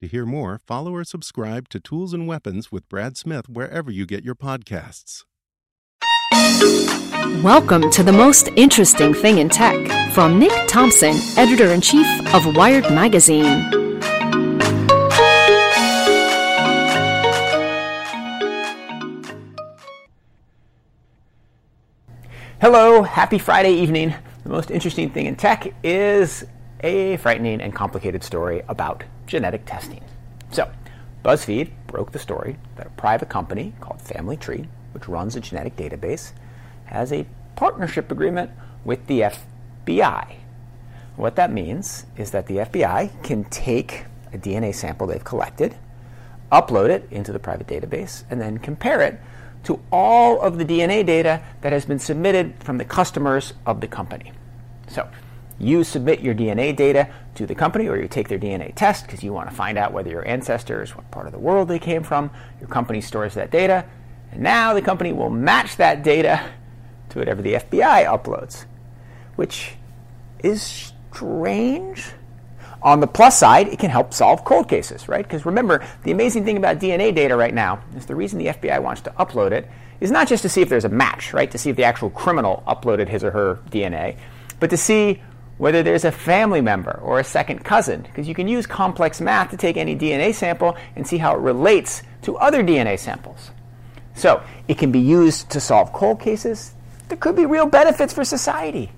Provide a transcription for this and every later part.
To hear more, follow or subscribe to Tools and Weapons with Brad Smith wherever you get your podcasts. Welcome to the most interesting thing in tech from Nick Thompson, editor-in-chief of Wired Magazine. Hello, happy Friday evening. The most interesting thing in tech is a frightening and complicated story about genetic testing. So, BuzzFeed broke the story that a private company called Family Tree, which runs a genetic database, has a partnership agreement with the FBI. What that means is that the FBI can take a DNA sample they've collected, upload it into the private database, and then compare it to all of the DNA data that has been submitted from the customers of the company. So, you submit your DNA data to the company, or you take their DNA test because you want to find out whether your ancestors, what part of the world they came from. Your company stores that data, and now the company will match that data to whatever the FBI uploads, which is strange. On the plus side, it can help solve cold cases, right? Because remember, the amazing thing about DNA data right now is the reason the FBI wants to upload it is not just to see if there's a match, right? To see if the actual criminal uploaded his or her DNA, but to see whether there's a family member or a second cousin, because you can use complex math to take any DNA sample and see how it relates to other DNA samples. So it can be used to solve cold cases. There could be real benefits for society.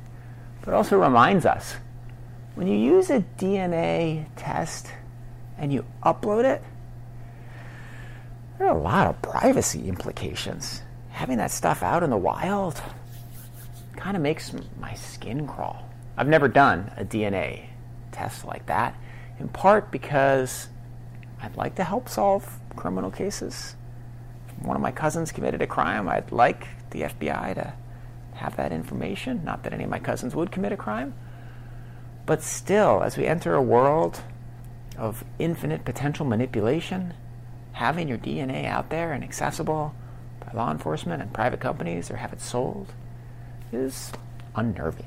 But it also reminds us, when you use a DNA test and you upload it, there are a lot of privacy implications. Having that stuff out in the wild kind of makes my skin crawl. I've never done a DNA test like that, in part because I'd like to help solve criminal cases. If one of my cousins committed a crime, I'd like the FBI to have that information. Not that any of my cousins would commit a crime. But still, as we enter a world of infinite potential manipulation, having your DNA out there and accessible by law enforcement and private companies or have it sold is unnerving.